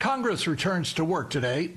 Congress returns to work today.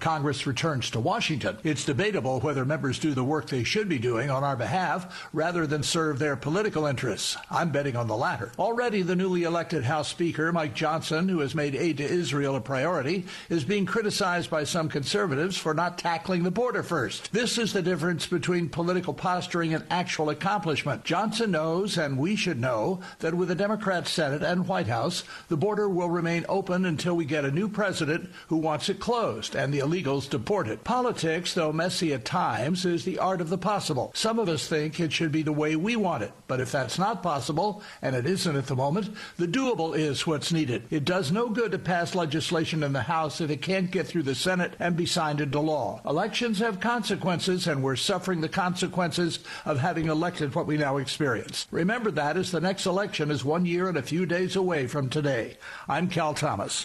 Congress returns to Washington. It's debatable whether members do the work they should be doing on our behalf rather than serve their political interests. I'm betting on the latter. Already the newly elected House Speaker, Mike Johnson, who has made aid to Israel a priority, is being criticized by some conservatives for not tackling the border first. This is the difference between political posturing and actual accomplishment. Johnson knows, and we should know, that with the Democrat Senate and White House, the border will remain open until we get a new president who wants it closed and the illegals deported. Politics, though messy at times, is the art of the possible. Some of us think it should be the way we want it, but if that's not possible, and it isn't at the moment, the doable is what's needed. It does no good to pass legislation in the House if it can't get through the Senate and be signed into law. Elections have consequences, and we're suffering the consequences of having elected what we now experience. Remember that as the next election is 1 year and a few days away from today. I'm Cal Thomas.